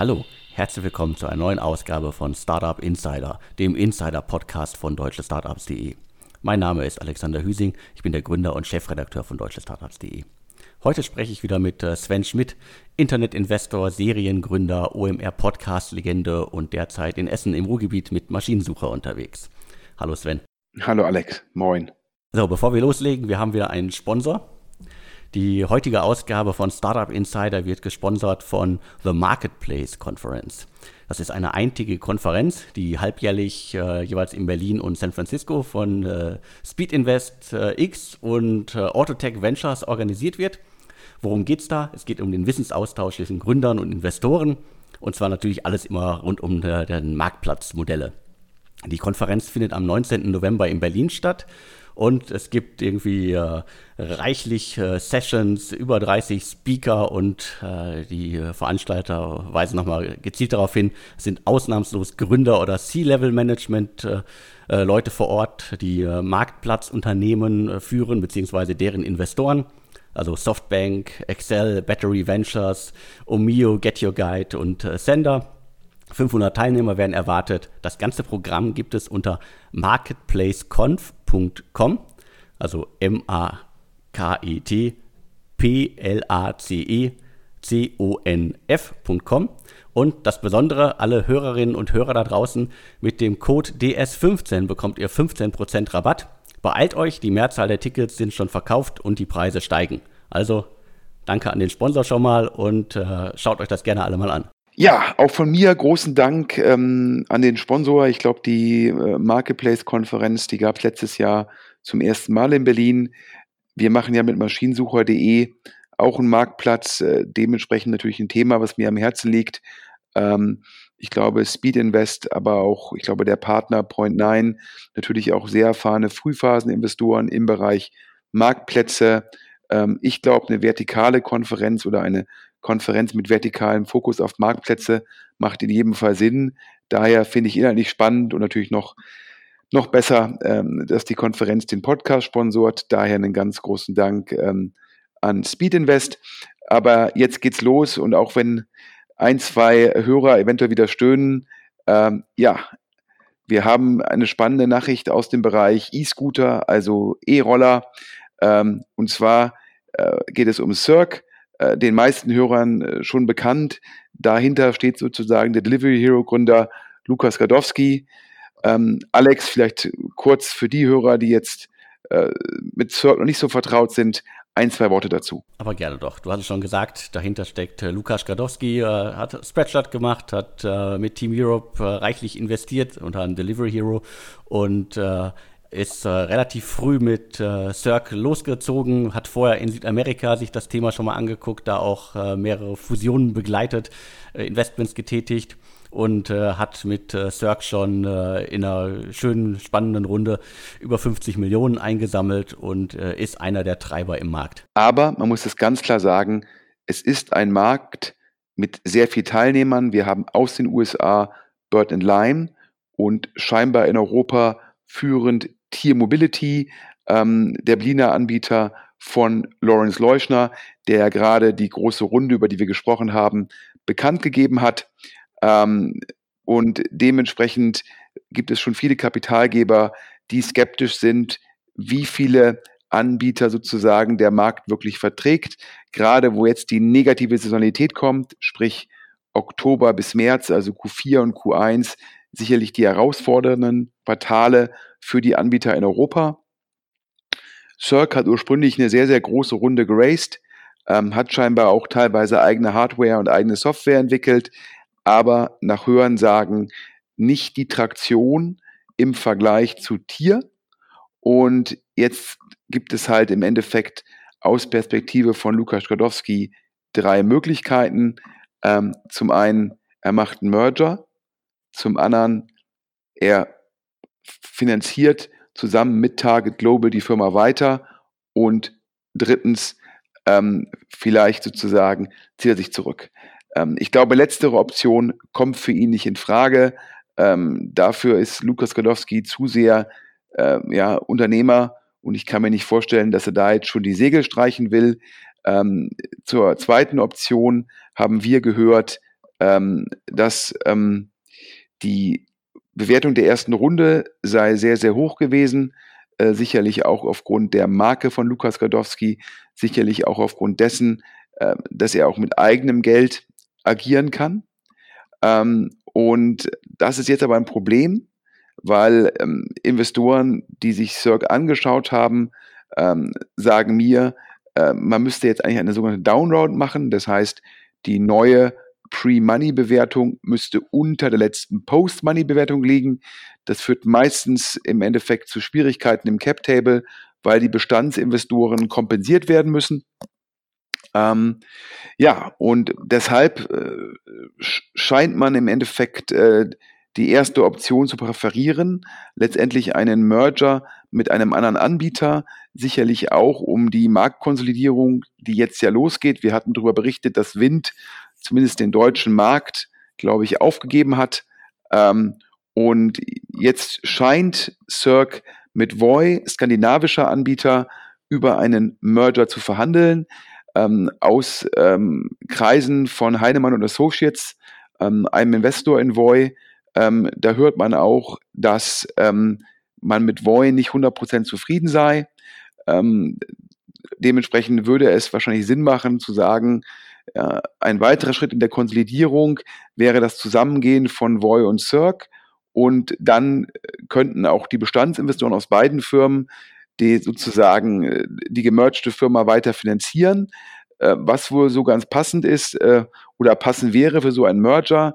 Hallo, herzlich willkommen zu einer neuen Ausgabe von Startup Insider, dem Insider-Podcast von deutsche-startups.de. Mein Name ist Alexander Hüsing, ich bin der Gründer und Chefredakteur von deutsche-startups.de. Heute spreche ich wieder mit Sven Schmidt, Internetinvestor, Seriengründer, OMR-Podcast-Legende und derzeit in Essen im Ruhrgebiet mit Maschinensucher unterwegs. Hallo Sven. Hallo Alex, moin. So, bevor wir loslegen, wir haben wieder einen Sponsor. Die heutige Ausgabe von Startup Insider wird gesponsert von The Marketplace Conference. Das ist eine eintägige Konferenz, die halbjährlich jeweils in Berlin und San Francisco von Speedinvest X und Autotech Ventures organisiert wird. Worum geht's da? Es geht um den Wissensaustausch zwischen Gründern und Investoren und zwar natürlich alles immer rund um den Marktplatzmodelle. Die Konferenz findet am 19. November in Berlin statt. Und es gibt irgendwie reichlich Sessions, über 30 Speaker und die Veranstalter weisen nochmal gezielt darauf hin, es sind ausnahmslos Gründer oder C-Level-Management Leute vor Ort, die Marktplatzunternehmen führen, beziehungsweise deren Investoren, also Softbank, Excel, Battery Ventures, Omio, Get Your Guide und Sender. 500 Teilnehmer werden erwartet. Das ganze Programm gibt es unter marketplaceconf.com, also marketplaceconf.com. Und das Besondere, alle Hörerinnen und Hörer da draußen, mit dem Code DS15 bekommt ihr 15% Rabatt. Beeilt euch, die Mehrzahl der Tickets sind schon verkauft und die Preise steigen. Also danke an den Sponsor schon mal und schaut euch das gerne alle mal an. Ja, auch von mir großen Dank an den Sponsor. Ich glaube, die Marketplace-Konferenz, die gab es letztes Jahr zum ersten Mal in Berlin. Wir machen ja mit maschinensucher.de auch einen Marktplatz, dementsprechend natürlich ein Thema, was mir am Herzen liegt. Ich glaube, Speedinvest, aber auch, ich glaube, der Partner Point9, natürlich auch sehr erfahrene Frühphaseninvestoren im Bereich Marktplätze. Ich glaube, eine vertikale Konferenz oder eine Konferenz mit vertikalem Fokus auf Marktplätze macht in jedem Fall Sinn. Daher finde ich inhaltlich spannend und natürlich noch besser, dass die Konferenz den Podcast sponsort. Daher einen ganz großen Dank an Speedinvest. Aber jetzt geht's los und auch wenn ein, zwei Hörer eventuell wieder stöhnen, wir haben eine spannende Nachricht aus dem Bereich E-Scooter, also E-Roller. Und zwar geht es um Circ. Den meisten Hörern schon bekannt. Dahinter steht sozusagen der Delivery Hero Gründer Lukasz Gadowski. Alex, vielleicht kurz für die Hörer, die jetzt mit Circ noch nicht so vertraut sind, ein, zwei Worte dazu. Aber gerne doch. Du hast es schon gesagt, dahinter steckt Lukasz Gadowski, hat Spreadshirt gemacht, hat mit Team Europe reichlich investiert, unter anderem Delivery Hero und ist relativ früh mit Circ losgezogen, hat vorher in Südamerika sich das Thema schon mal angeguckt, da auch mehrere Fusionen begleitet, Investments getätigt und hat mit Circ schon in einer schönen, spannenden Runde über 50 Millionen eingesammelt und ist einer der Treiber im Markt. Aber man muss es ganz klar sagen, es ist ein Markt mit sehr vielen Teilnehmern. Wir haben aus den USA Bird und Lime und scheinbar in Europa führend Tier Mobility, der Berliner Anbieter von Lorenz Leuschner, der gerade die große Runde, über die wir gesprochen haben, bekannt gegeben hat. Und dementsprechend gibt es schon viele Kapitalgeber, die skeptisch sind, wie viele Anbieter sozusagen der Markt wirklich verträgt. Gerade wo jetzt die negative Saisonalität kommt, sprich Oktober bis März, also Q4 und Q1, sicherlich die herausfordernden Quartale für die Anbieter in Europa. Circ hat ursprünglich eine sehr, sehr große Runde geraced, hat scheinbar auch teilweise eigene Hardware und eigene Software entwickelt, aber nach Hörensagen nicht die Traktion im Vergleich zu Tier. Und jetzt gibt es halt im Endeffekt aus Perspektive von Lukasz Gadowski drei Möglichkeiten. Zum einen, er macht einen Merger. Zum anderen, er finanziert zusammen mit Target Global die Firma weiter und drittens, vielleicht sozusagen zieht er sich zurück. Ich glaube, letztere Option kommt für ihn nicht in Frage. Dafür ist Lukasz Gadowski zu sehr Unternehmer und ich kann mir nicht vorstellen, dass er da jetzt schon die Segel streichen will. Zur zweiten Option haben wir gehört, dass die Bewertung der ersten Runde sei sehr, sehr hoch gewesen, sicherlich auch aufgrund der Marke von Lukasz Gadowski, sicherlich auch aufgrund dessen, dass er auch mit eigenem Geld agieren kann. Und das ist jetzt aber ein Problem, weil Investoren, die sich Circ angeschaut haben, sagen mir, man müsste jetzt eigentlich eine sogenannte Downround machen. Das heißt, die neue Pre-Money-Bewertung müsste unter der letzten Post-Money-Bewertung liegen. Das führt meistens im Endeffekt zu Schwierigkeiten im Cap-Table, weil die Bestandsinvestoren kompensiert werden müssen. Ja, und deshalb scheint man im Endeffekt die erste Option zu präferieren, letztendlich einen Merger mit einem anderen Anbieter, sicherlich auch um die Marktkonsolidierung, die jetzt ja losgeht. Wir hatten darüber berichtet, dass Wind zumindest den deutschen Markt, glaube ich, aufgegeben hat. Und jetzt scheint Circ mit Voi, skandinavischer Anbieter, über einen Merger zu verhandeln. Aus Kreisen von Heinemann und Associates, einem Investor in Voi, da hört man auch, dass man mit Voi nicht 100% zufrieden sei. Dementsprechend würde es wahrscheinlich Sinn machen, zu sagen, ein weiterer Schritt in der Konsolidierung wäre das Zusammengehen von Voi und Circ, und dann könnten auch die Bestandsinvestoren aus beiden Firmen die sozusagen die gemergte Firma weiter finanzieren, was wohl so ganz passend ist oder passend wäre für so einen Merger.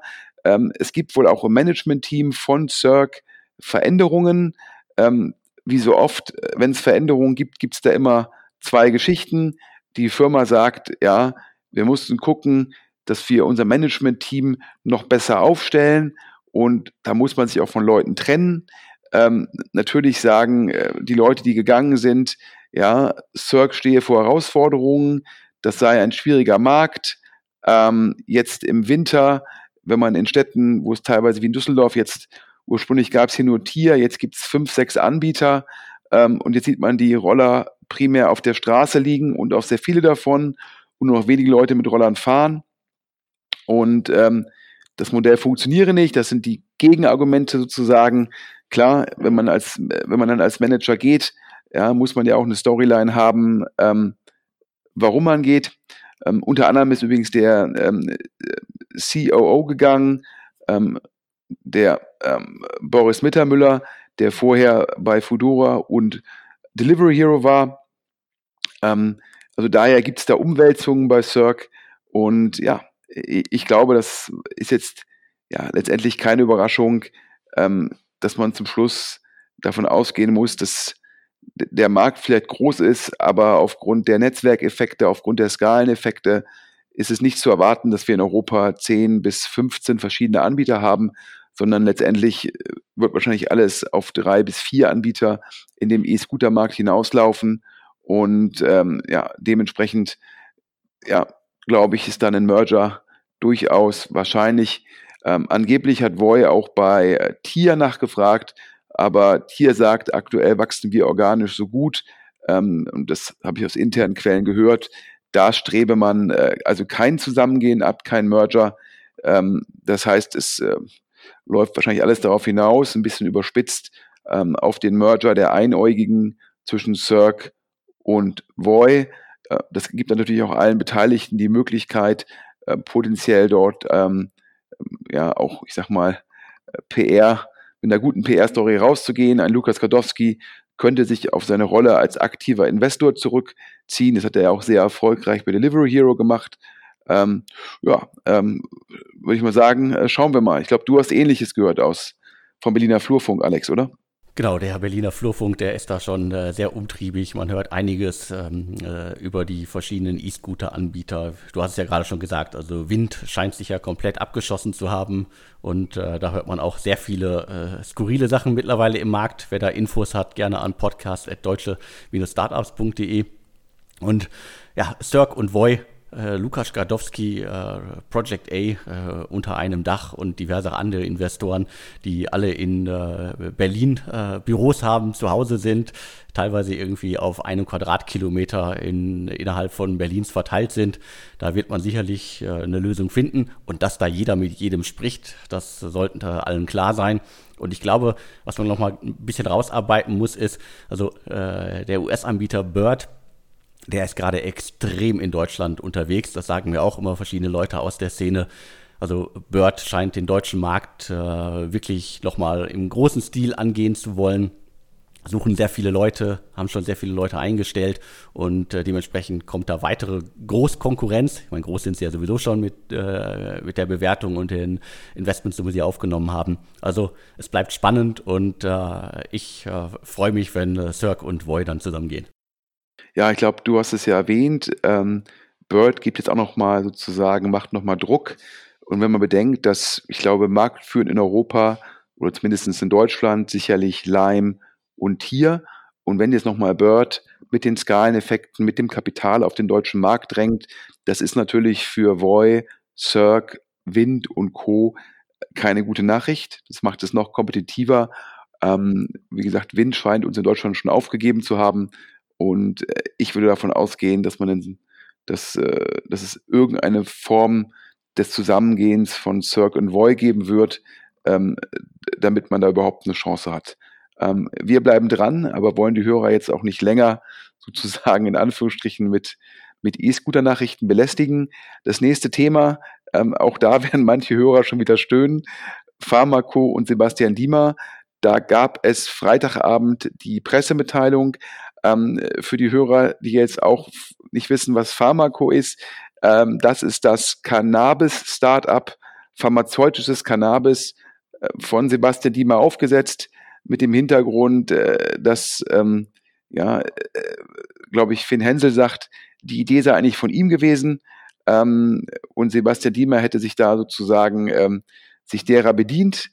Es gibt wohl auch im Management-Team von Circ Veränderungen. Wie so oft, wenn es Veränderungen gibt, gibt es da immer zwei Geschichten. Die Firma sagt, ja, wir mussten gucken, dass wir unser Management-Team noch besser aufstellen, und da muss man sich auch von Leuten trennen. Natürlich sagen die Leute, die gegangen sind, ja, Circ stehe vor Herausforderungen, das sei ein schwieriger Markt. Jetzt im Winter, wenn man in Städten, wo es teilweise wie in Düsseldorf jetzt, ursprünglich gab es hier nur Tier, jetzt gibt es 5, 6 Anbieter, und jetzt sieht man die Roller primär auf der Straße liegen und auch sehr viele davon, und nur noch wenige Leute mit Rollern fahren. Und das Modell funktioniere nicht, das sind die Gegenargumente sozusagen. Klar, wenn man dann als Manager geht, ja, muss man ja auch eine Storyline haben, warum man geht. Unter anderem ist übrigens der COO gegangen, der Boris Mittermüller, der vorher bei Foodora und Delivery Hero war. Also daher gibt es da Umwälzungen bei Circ, und ja, ich glaube, das ist jetzt ja letztendlich keine Überraschung, dass man zum Schluss davon ausgehen muss, dass der Markt vielleicht groß ist, aber aufgrund der Netzwerkeffekte, aufgrund der Skaleneffekte ist es nicht zu erwarten, dass wir in Europa 10 bis 15 verschiedene Anbieter haben, sondern letztendlich wird wahrscheinlich alles auf 3 bis 4 Anbieter in dem E-Scooter-Markt hinauslaufen, und ja, dementsprechend, ja, glaube ich, ist dann ein Merger durchaus wahrscheinlich. Angeblich hat Voi auch bei Tier nachgefragt, aber Tier sagt, aktuell wachsen wir organisch so gut, und das habe ich aus internen Quellen gehört, da strebe man also kein Zusammengehen ab, kein Merger. Das heißt, es läuft wahrscheinlich alles darauf hinaus, ein bisschen überspitzt, auf den Merger der Einäugigen zwischen Circ und Voi. Das gibt dann natürlich auch allen Beteiligten die Möglichkeit, potenziell dort ja auch, ich sag mal, PR, mit einer guten PR-Story rauszugehen. Ein Lukasz Gadowski könnte sich auf seine Rolle als aktiver Investor zurückziehen. Das hat er ja auch sehr erfolgreich bei Delivery Hero gemacht. Ja, würde ich mal sagen, schauen wir mal. Ich glaube, du hast Ähnliches gehört vom Berliner Flurfunk, Alex, oder? Genau, der Berliner Flurfunk, der ist da schon sehr umtriebig. Man hört einiges über die verschiedenen E-Scooter-Anbieter. Du hast es ja gerade schon gesagt, also Wind scheint sich ja komplett abgeschossen zu haben. Und da hört man auch sehr viele skurrile Sachen mittlerweile im Markt. Wer da Infos hat, gerne an podcast.deutsche-startups.de. Und ja, Circ und Voi Lukasz Gadowski, Project A unter einem Dach und diverse andere Investoren, die alle in Berlin Büros haben, zu Hause sind, teilweise irgendwie auf einem Quadratkilometer innerhalb von Berlins verteilt sind. Da wird man sicherlich eine Lösung finden. Und dass da jeder mit jedem spricht, das sollte allen klar sein. Und ich glaube, was man noch mal ein bisschen rausarbeiten muss, ist, also der US-Anbieter Bird, der ist gerade extrem in Deutschland unterwegs. Das sagen mir auch immer verschiedene Leute aus der Szene. Also Bird scheint den deutschen Markt wirklich nochmal im großen Stil angehen zu wollen. Suchen sehr viele Leute, haben schon sehr viele Leute eingestellt und dementsprechend kommt da weitere Großkonkurrenz. Ich meine, groß sind sie ja sowieso schon mit der Bewertung und den Investments, die sie aufgenommen haben. Also es bleibt spannend und ich freue mich, wenn Circ und Voi dann zusammengehen. Ja, ich glaube, du hast es ja erwähnt, Bird gibt jetzt auch nochmal sozusagen, macht nochmal Druck. Und wenn man bedenkt, dass, ich glaube, marktführend in Europa oder zumindest in Deutschland sicherlich Lime und Tier. Und wenn jetzt nochmal Bird mit den Skaleneffekten, mit dem Kapital auf den deutschen Markt drängt, das ist natürlich für Voi, Circ, Wind und Co. keine gute Nachricht. Das macht es noch kompetitiver. Wie gesagt, Wind scheint uns in Deutschland schon aufgegeben zu haben. Und ich würde davon ausgehen, dass es irgendeine Form des Zusammengehens von Circ und Voi geben wird, damit man da überhaupt eine Chance hat. Wir bleiben dran, aber wollen die Hörer jetzt auch nicht länger sozusagen in Anführungsstrichen mit E-Scooter-Nachrichten belästigen. Das nächste Thema, auch da werden manche Hörer schon wieder stöhnen, Pharmako und Sebastian Diemer. Da gab es Freitagabend die Pressemitteilung. Für die Hörer, die jetzt auch nicht wissen, was Pharmako ist, das ist das Cannabis-Startup, pharmazeutisches Cannabis, von Sebastian Diemer aufgesetzt, mit dem Hintergrund, dass, glaube ich, Finn Hänsel sagt, die Idee sei eigentlich von ihm gewesen, und Sebastian Diemer hätte sich da sozusagen sich derer bedient.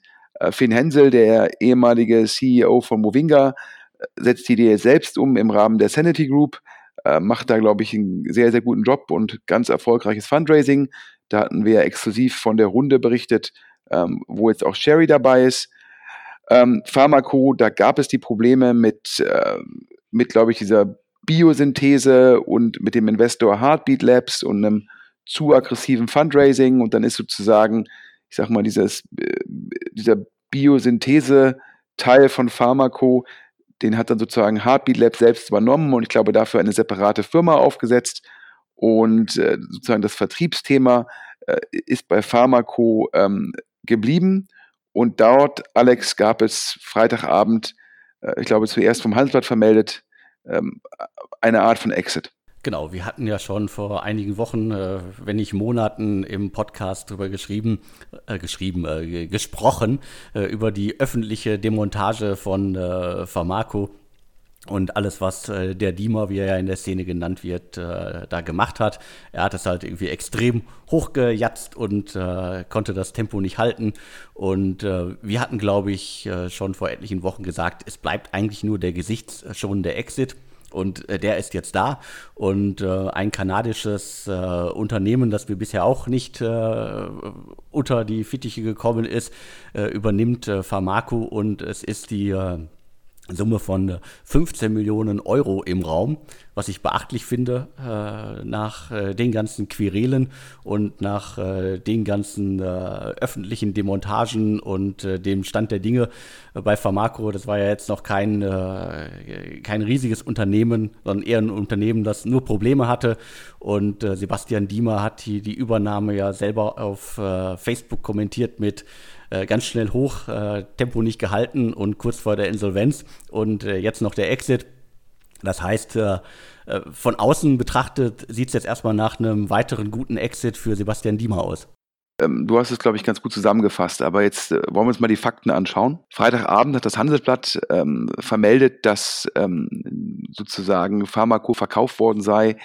Finn Hänsel, der ehemalige CEO von Movinga, setzt die Idee selbst um im Rahmen der Sanity Group, macht da, glaube ich, einen sehr, sehr guten Job und ganz erfolgreiches Fundraising. Da hatten wir exklusiv von der Runde berichtet, wo jetzt auch Sherry dabei ist. Pharmako, da gab es die Probleme mit glaube ich, dieser Biosynthese und mit dem Investor Heartbeat Labs und einem zu aggressiven Fundraising. Und dann ist sozusagen, ich sag mal, dieser Biosynthese-Teil von Pharmako, den hat dann sozusagen Heartbeat Labs selbst übernommen und ich glaube dafür eine separate Firma aufgesetzt. Und sozusagen das Vertriebsthema ist bei Pharmako geblieben. Und dort, Alex, gab es Freitagabend, ich glaube zuerst vom Handelsblatt vermeldet, eine Art von Exit. Genau, wir hatten ja schon vor einigen Wochen, wenn nicht Monaten, im Podcast darüber gesprochen, über die öffentliche Demontage von Pharmako und alles, was der Diemer, wie er ja in der Szene genannt wird, da gemacht hat. Er hat es halt irgendwie extrem hochgejatzt und konnte das Tempo nicht halten. Und wir hatten, glaube ich, schon vor etlichen Wochen gesagt, es bleibt eigentlich nur der gesichtsschonende Exit. Und der ist jetzt da und ein kanadisches Unternehmen, das mir bisher auch nicht unter die Fittiche gekommen ist, übernimmt Pharmako und es ist die Summe von 15 Millionen Euro im Raum, was ich beachtlich finde, nach den ganzen Querelen und nach den ganzen öffentlichen Demontagen und dem Stand der Dinge bei Pharmako. Das war ja jetzt noch kein riesiges Unternehmen, sondern eher ein Unternehmen, das nur Probleme hatte. Und Sebastian Diemer hat die Übernahme ja selber auf Facebook kommentiert mit ganz schnell hoch, Tempo nicht gehalten und kurz vor der Insolvenz und jetzt noch der Exit. Das heißt, von außen betrachtet sieht es jetzt erstmal nach einem weiteren guten Exit für Sebastian Diemer aus. Du hast es, glaube ich, ganz gut zusammengefasst, aber jetzt wollen wir uns mal die Fakten anschauen. Freitagabend hat das Handelsblatt vermeldet, dass sozusagen Pharmako verkauft worden sei.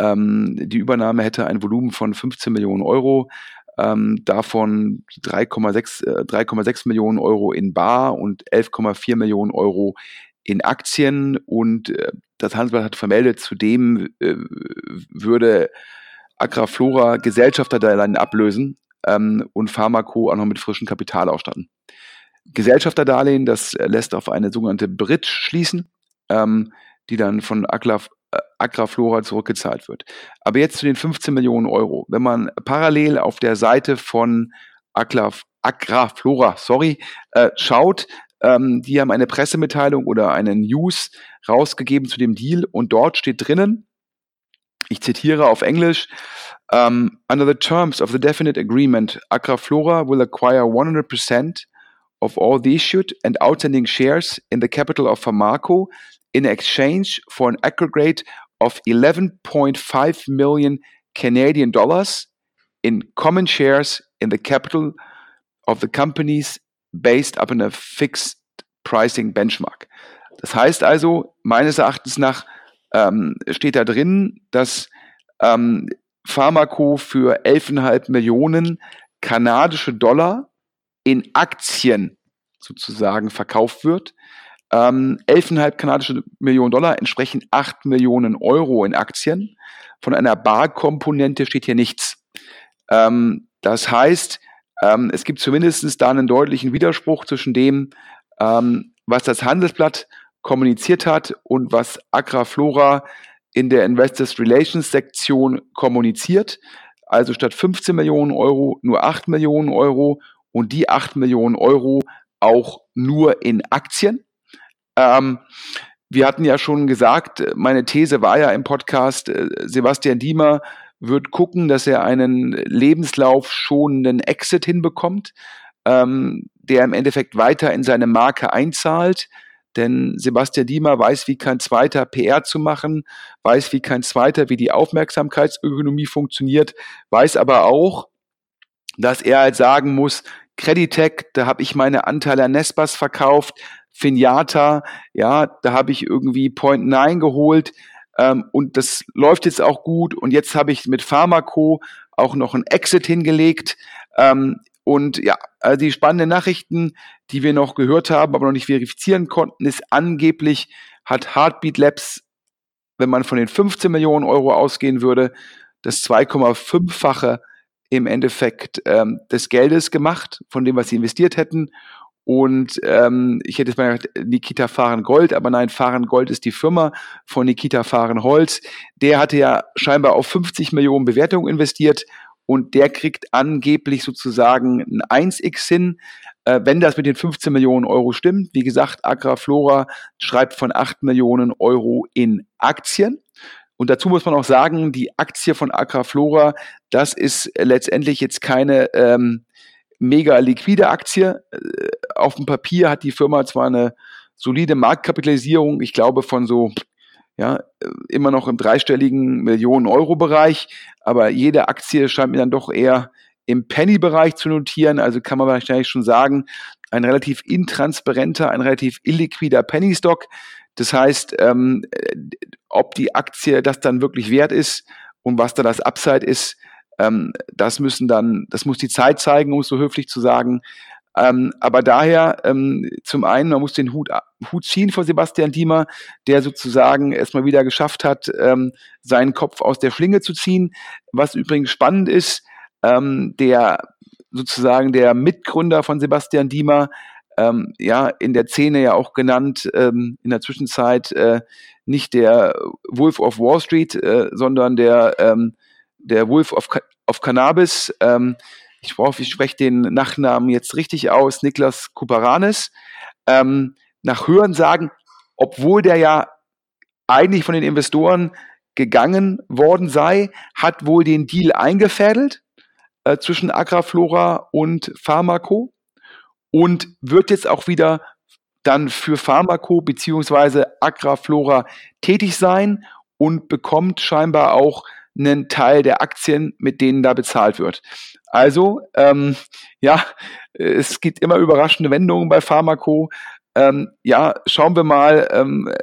Die Übernahme hätte ein Volumen von 15 Millionen Euro. Davon 3,6 Millionen Euro in Bar und 11,4 Millionen Euro in Aktien. Und das Handelsblatt hat vermeldet, zudem würde Agraflora Gesellschafter der Darlehen ablösen und Pharmako auch noch mit frischem Kapital ausstatten. Gesellschafterdarlehen, das lässt auf eine sogenannte Bridge schließen, die dann von Agraflora zurückgezahlt wird. Aber jetzt zu den 15 Millionen Euro. Wenn man parallel auf der Seite von Agraflora schaut, die haben eine Pressemitteilung oder eine News rausgegeben zu dem Deal und dort steht drinnen, ich zitiere auf Englisch, under the terms of the definite agreement, Agraflora will acquire 100% of all the issued and outstanding shares in the capital of Pharmako in exchange for an aggregate of $11.5 million in common shares in the capital of the companies based upon a fixed pricing benchmark. Das heißt also, meines Erachtens nach steht da drin, dass Pharmako für 11,5 Millionen kanadische Dollar in Aktien sozusagen verkauft wird. 11,5 kanadische Millionen Dollar entsprechen 8 Millionen Euro in Aktien. Von einer Barkomponente steht hier nichts. Das heißt, es gibt zumindest da einen deutlichen Widerspruch zwischen dem, was das Handelsblatt kommuniziert hat und was Agraflora in der Investors Relations Sektion kommuniziert. Also statt 15 Millionen Euro nur 8 Millionen Euro und die 8 Millionen Euro auch nur in Aktien. Wir hatten ja schon gesagt, meine These war ja im Podcast, Sebastian Diemer wird gucken, dass er einen lebenslaufschonenden Exit hinbekommt, der im Endeffekt weiter in seine Marke einzahlt. Denn Sebastian Diemer weiß wie kein zweiter PR zu machen, weiß wie kein zweiter, wie die Aufmerksamkeitsökonomie funktioniert, weiß aber auch, dass er halt sagen muss, Kreditech, da habe ich meine Anteile an Nespas verkauft, Finjata, ja, da habe ich irgendwie 0.9 geholt und das läuft jetzt auch gut und jetzt habe ich mit Pharmako auch noch einen Exit hingelegt und ja, also die spannenden Nachrichten, die wir noch gehört haben, aber noch nicht verifizieren konnten, ist angeblich hat Heartbeat Labs, wenn man von den 15 Millionen Euro ausgehen würde, das 2,5-fache im Endeffekt des Geldes gemacht, von dem, was sie investiert hätten. Und ich hätte jetzt mal gesagt, Nikita Fahrengold, aber nein, Fahrengold ist die Firma von Nikita Fahrenholz. Der hatte ja scheinbar auf 50 Millionen Bewertung investiert und der kriegt angeblich sozusagen ein 1x hin, wenn das mit den 15 Millionen Euro stimmt. Wie gesagt, Agraflora schreibt von 8 Millionen Euro in Aktien. Und dazu muss man auch sagen, die Aktie von Agraflora, das ist letztendlich jetzt keine mega liquide Aktie. Auf dem Papier hat die Firma zwar eine solide Marktkapitalisierung, ich glaube von so, ja, immer noch im dreistelligen Millionen-Euro-Bereich, aber jede Aktie scheint mir dann doch eher im Penny-Bereich zu notieren, also kann man wahrscheinlich schon sagen, ein relativ intransparenter, ein relativ illiquider Penny-Stock. Das heißt, ob die Aktie das dann wirklich wert ist und was da das Upside ist, das muss die Zeit zeigen, um es so höflich zu sagen. Aber daher, zum einen, man muss den Hut ziehen vor Sebastian Diemer, der sozusagen erstmal wieder geschafft hat, seinen Kopf aus der Schlinge zu ziehen. Was übrigens spannend ist, der Mitgründer von Sebastian Diemer, in der Szene ja auch genannt, in der Zwischenzeit nicht der Wolf of Wall Street, sondern der Wolf of Cannabis. Ich spreche den Nachnamen jetzt richtig aus, Niklas Kouparanis. Nach Hörensagen, obwohl der ja eigentlich von den Investoren gegangen worden sei, hat wohl den Deal eingefädelt zwischen Agraflora und Pharmako. Und wird jetzt auch wieder dann für Pharmako bzw. Agraflora tätig sein und bekommt scheinbar auch einen Teil der Aktien, mit denen da bezahlt wird. Also, es gibt immer überraschende Wendungen bei Pharmako. Schauen wir mal,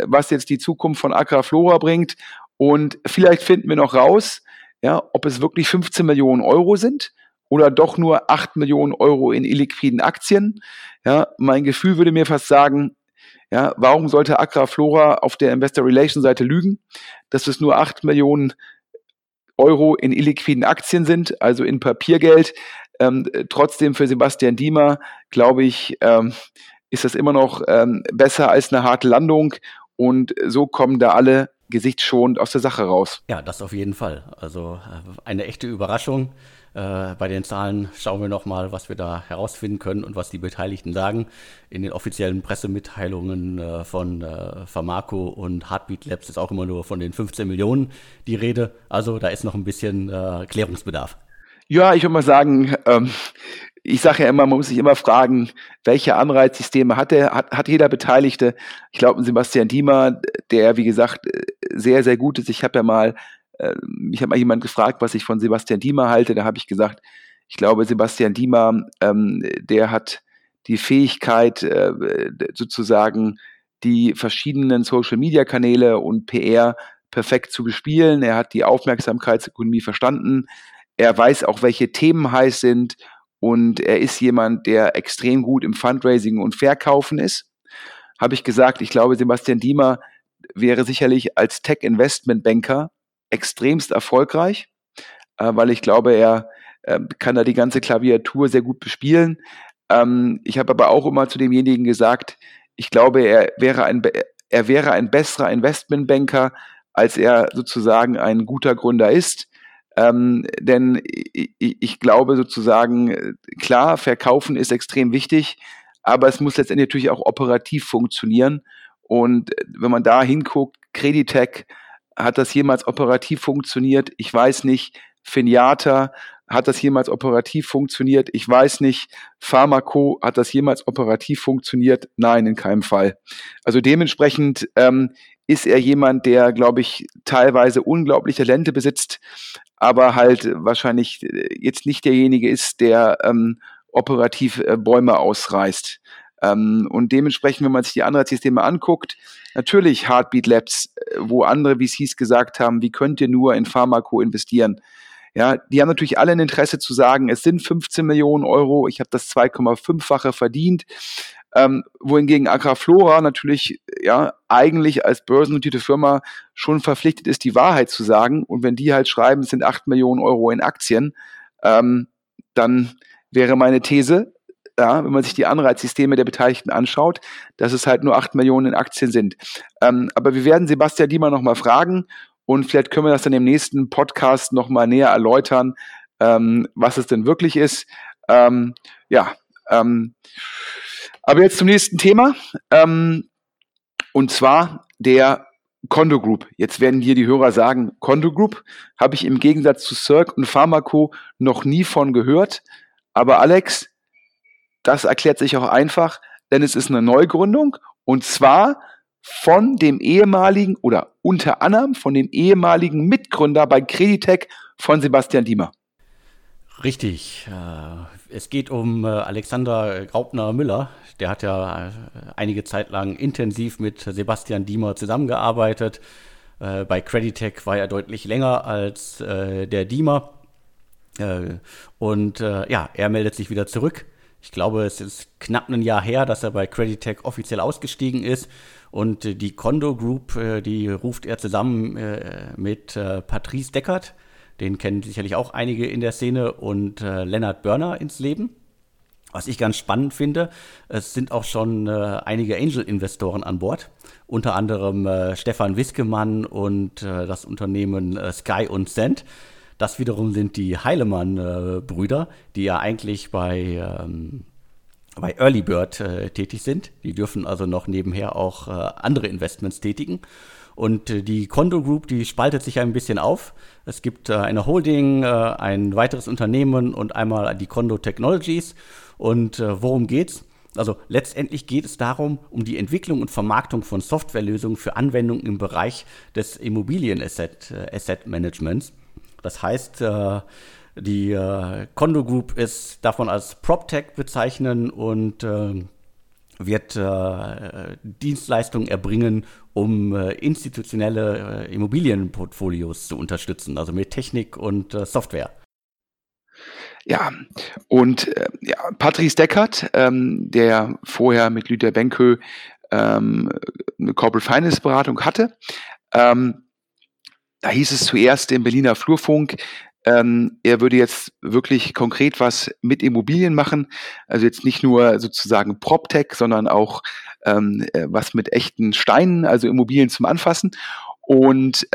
was jetzt die Zukunft von Agraflora bringt. Und vielleicht finden wir noch raus, ja, ob es wirklich 15 Millionen Euro sind. Oder doch nur 8 Millionen Euro in illiquiden Aktien. Ja, mein Gefühl würde mir fast sagen, ja, warum sollte Agraflora auf der Investor Relations Seite lügen, dass es nur 8 Millionen Euro in illiquiden Aktien sind, also in Papiergeld. Trotzdem für Sebastian Diemer, glaube ich, ist das immer noch besser als eine harte Landung. Und so kommen da alle gesichtsschonend aus der Sache raus. Ja, das auf jeden Fall. Also eine echte Überraschung. Bei den Zahlen schauen wir nochmal, was wir da herausfinden können und was die Beteiligten sagen. In den offiziellen Pressemitteilungen von Pharmako und Heartbeat Labs ist auch immer nur von den 15 Millionen die Rede. Also da ist noch ein bisschen Klärungsbedarf. Ja, ich würde mal sagen, ich sage ja immer, man muss sich immer fragen, welche Anreizsysteme hat jeder Beteiligte. Ich glaube, Sebastian Diemer, der, wie gesagt, sehr, sehr gut ist. Ich habe mal jemand gefragt, was ich von Sebastian Diemer halte. Da habe ich gesagt, ich glaube, Sebastian Diemer, der hat die Fähigkeit, sozusagen die verschiedenen Social-Media-Kanäle und PR perfekt zu bespielen. Er hat die Aufmerksamkeitsökonomie verstanden. Er weiß auch, welche Themen heiß sind. Und er ist jemand, der extrem gut im Fundraising und Verkaufen ist. Habe ich gesagt, ich glaube, Sebastian Diemer wäre sicherlich als Tech-Investment-Banker extremst erfolgreich, weil ich glaube, er kann da die ganze Klaviatur sehr gut bespielen. Ich habe aber auch immer zu demjenigen gesagt, ich glaube, er wäre ein besserer Investmentbanker, als er sozusagen ein guter Gründer ist. Denn ich glaube sozusagen, klar, Verkaufen ist extrem wichtig, aber es muss letztendlich natürlich auch operativ funktionieren. Und wenn man da hinguckt, Kreditech, hat das jemals operativ funktioniert? Ich weiß nicht. Finiata, hat das jemals operativ funktioniert? Ich weiß nicht. Pharmako, hat das jemals operativ funktioniert? Nein, in keinem Fall. Also dementsprechend ist er jemand, der, glaube ich, teilweise unglaubliche Talente besitzt, aber halt wahrscheinlich jetzt nicht derjenige ist, der operativ Bäume ausreißt. Und dementsprechend, wenn man sich die Anreizsysteme anguckt, natürlich Heartbeat Labs, wo andere VCs gesagt haben, wie könnt ihr nur in Pharmako investieren? Ja, die haben natürlich alle ein Interesse zu sagen, es sind 15 Millionen Euro, ich habe das 2,5-fache verdient. Wohingegen Agraflora natürlich ja eigentlich als börsennotierte Firma schon verpflichtet ist, die Wahrheit zu sagen. Und wenn die halt schreiben, es sind 8 Millionen Euro in Aktien, dann wäre meine These, ja, wenn man sich die Anreizsysteme der Beteiligten anschaut, dass es halt nur 8 Millionen in Aktien sind. Aber wir werden Sebastian Diemer nochmal fragen und vielleicht können wir das dann im nächsten Podcast nochmal näher erläutern, was es denn wirklich ist. Aber jetzt zum nächsten Thema, und zwar der Condo Group. Jetzt werden hier die Hörer sagen, Condo Group habe ich im Gegensatz zu Circ und Pharmako noch nie von gehört, aber Alex, das erklärt sich auch einfach, denn es ist eine Neugründung und zwar von dem ehemaligen oder unter anderem von dem ehemaligen Mitgründer bei Kreditech von Sebastian Diemer. Richtig. Es geht um Alexander Graupner-Müller. Der hat ja einige Zeit lang intensiv mit Sebastian Diemer zusammengearbeitet. Bei Kreditech war er deutlich länger als der Diemer. Und ja, er meldet sich wieder zurück. Ich glaube, es ist knapp ein Jahr her, dass er bei Kreditech offiziell ausgestiegen ist. Und die Condo Group, die ruft er zusammen mit Patrice Deckert, den kennen sicherlich auch einige in der Szene, und Lennart Börner ins Leben. Was ich ganz spannend finde, es sind auch schon einige Angel-Investoren an Bord, unter anderem Stefan Wiskemann und das Unternehmen Sky & Sand. Das wiederum sind die Heilemann-Brüder, die ja eigentlich bei Early Bird tätig sind. Die dürfen also noch nebenher auch andere Investments tätigen. Und die Condo Group, die spaltet sich ein bisschen auf. Es gibt eine Holding, ein weiteres Unternehmen und einmal die Condo Technologies. Und worum geht's? Also letztendlich geht es darum, um die Entwicklung und Vermarktung von Softwarelösungen für Anwendungen im Bereich des Immobilien-Asset-Managements. Das heißt, die Condo Group ist, darf man als PropTech bezeichnen und wird Dienstleistungen erbringen, um institutionelle Immobilienportfolios zu unterstützen, also mit Technik und Software. Ja, und Patrice Deckert, der vorher mit Lüder Benkö eine Corporate Finance Beratung hatte, Da hieß es zuerst im Berliner Flurfunk, er würde jetzt wirklich konkret was mit Immobilien machen, also jetzt nicht nur sozusagen PropTech, sondern auch was mit echten Steinen, also Immobilien zum Anfassen. Und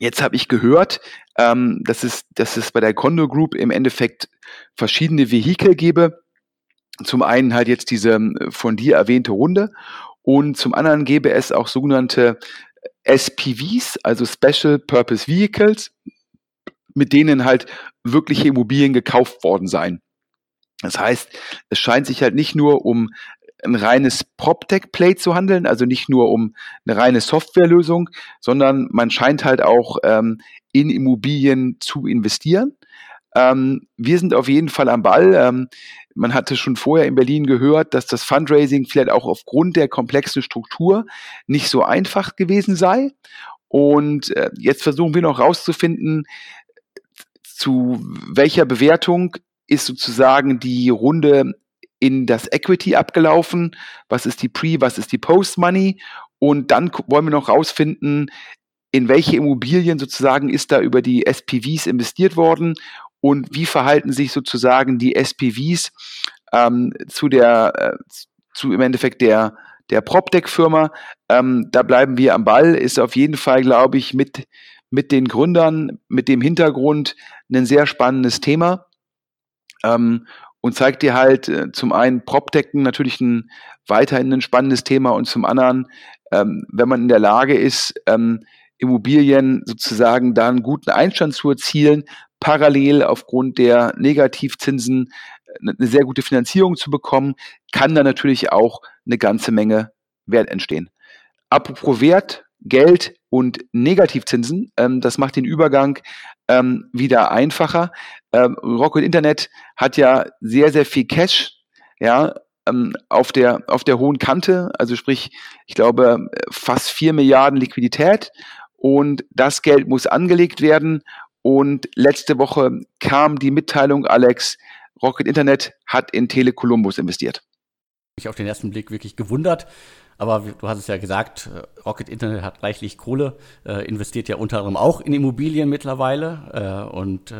jetzt habe ich gehört, dass es bei der Condo Group im Endeffekt verschiedene Vehikel gäbe. Zum einen halt jetzt diese von dir erwähnte Runde und zum anderen gäbe es auch sogenannte SPVs, also Special Purpose Vehicles, mit denen halt wirkliche Immobilien gekauft worden seien. Das heißt, es scheint sich halt nicht nur um ein reines PropTech-Play zu handeln, also nicht nur um eine reine Softwarelösung, sondern man scheint halt auch in Immobilien zu investieren. Wir sind auf jeden Fall am Ball. Man hatte schon vorher in Berlin gehört, dass das Fundraising vielleicht auch aufgrund der komplexen Struktur nicht so einfach gewesen sei. Und jetzt versuchen wir noch rauszufinden, zu welcher Bewertung ist sozusagen die Runde in das Equity abgelaufen, was ist die Pre-, was ist die Post-Money, und dann wollen wir noch rausfinden, in welche Immobilien sozusagen ist da über die SPVs investiert worden und wie verhalten sich sozusagen die SPVs zu im Endeffekt der PropTech-Firma. Da bleiben wir am Ball, ist auf jeden Fall, glaube ich, mit den Gründern, mit dem Hintergrund ein sehr spannendes Thema. Und zeigt dir halt zum einen PropTech natürlich weiterhin ein spannendes Thema und zum anderen, wenn man in der Lage ist, Immobilien sozusagen da einen guten Einstand zu erzielen, parallel aufgrund der Negativzinsen eine sehr gute Finanzierung zu bekommen, kann da natürlich auch eine ganze Menge Wert entstehen. Apropos Wert, Geld und Negativzinsen, das macht den Übergang wieder einfacher. Rocket Internet hat ja sehr, sehr viel Cash, ja, auf der hohen Kante, also sprich, ich glaube, fast 4 Milliarden Liquidität, und das Geld muss angelegt werden, und letzte Woche kam die Mitteilung, Alex, Rocket Internet hat in Tele Columbus investiert. Mich auf den ersten Blick wirklich gewundert. Aber du hast es ja gesagt, Rocket Internet hat reichlich Kohle, investiert ja unter anderem auch in Immobilien mittlerweile und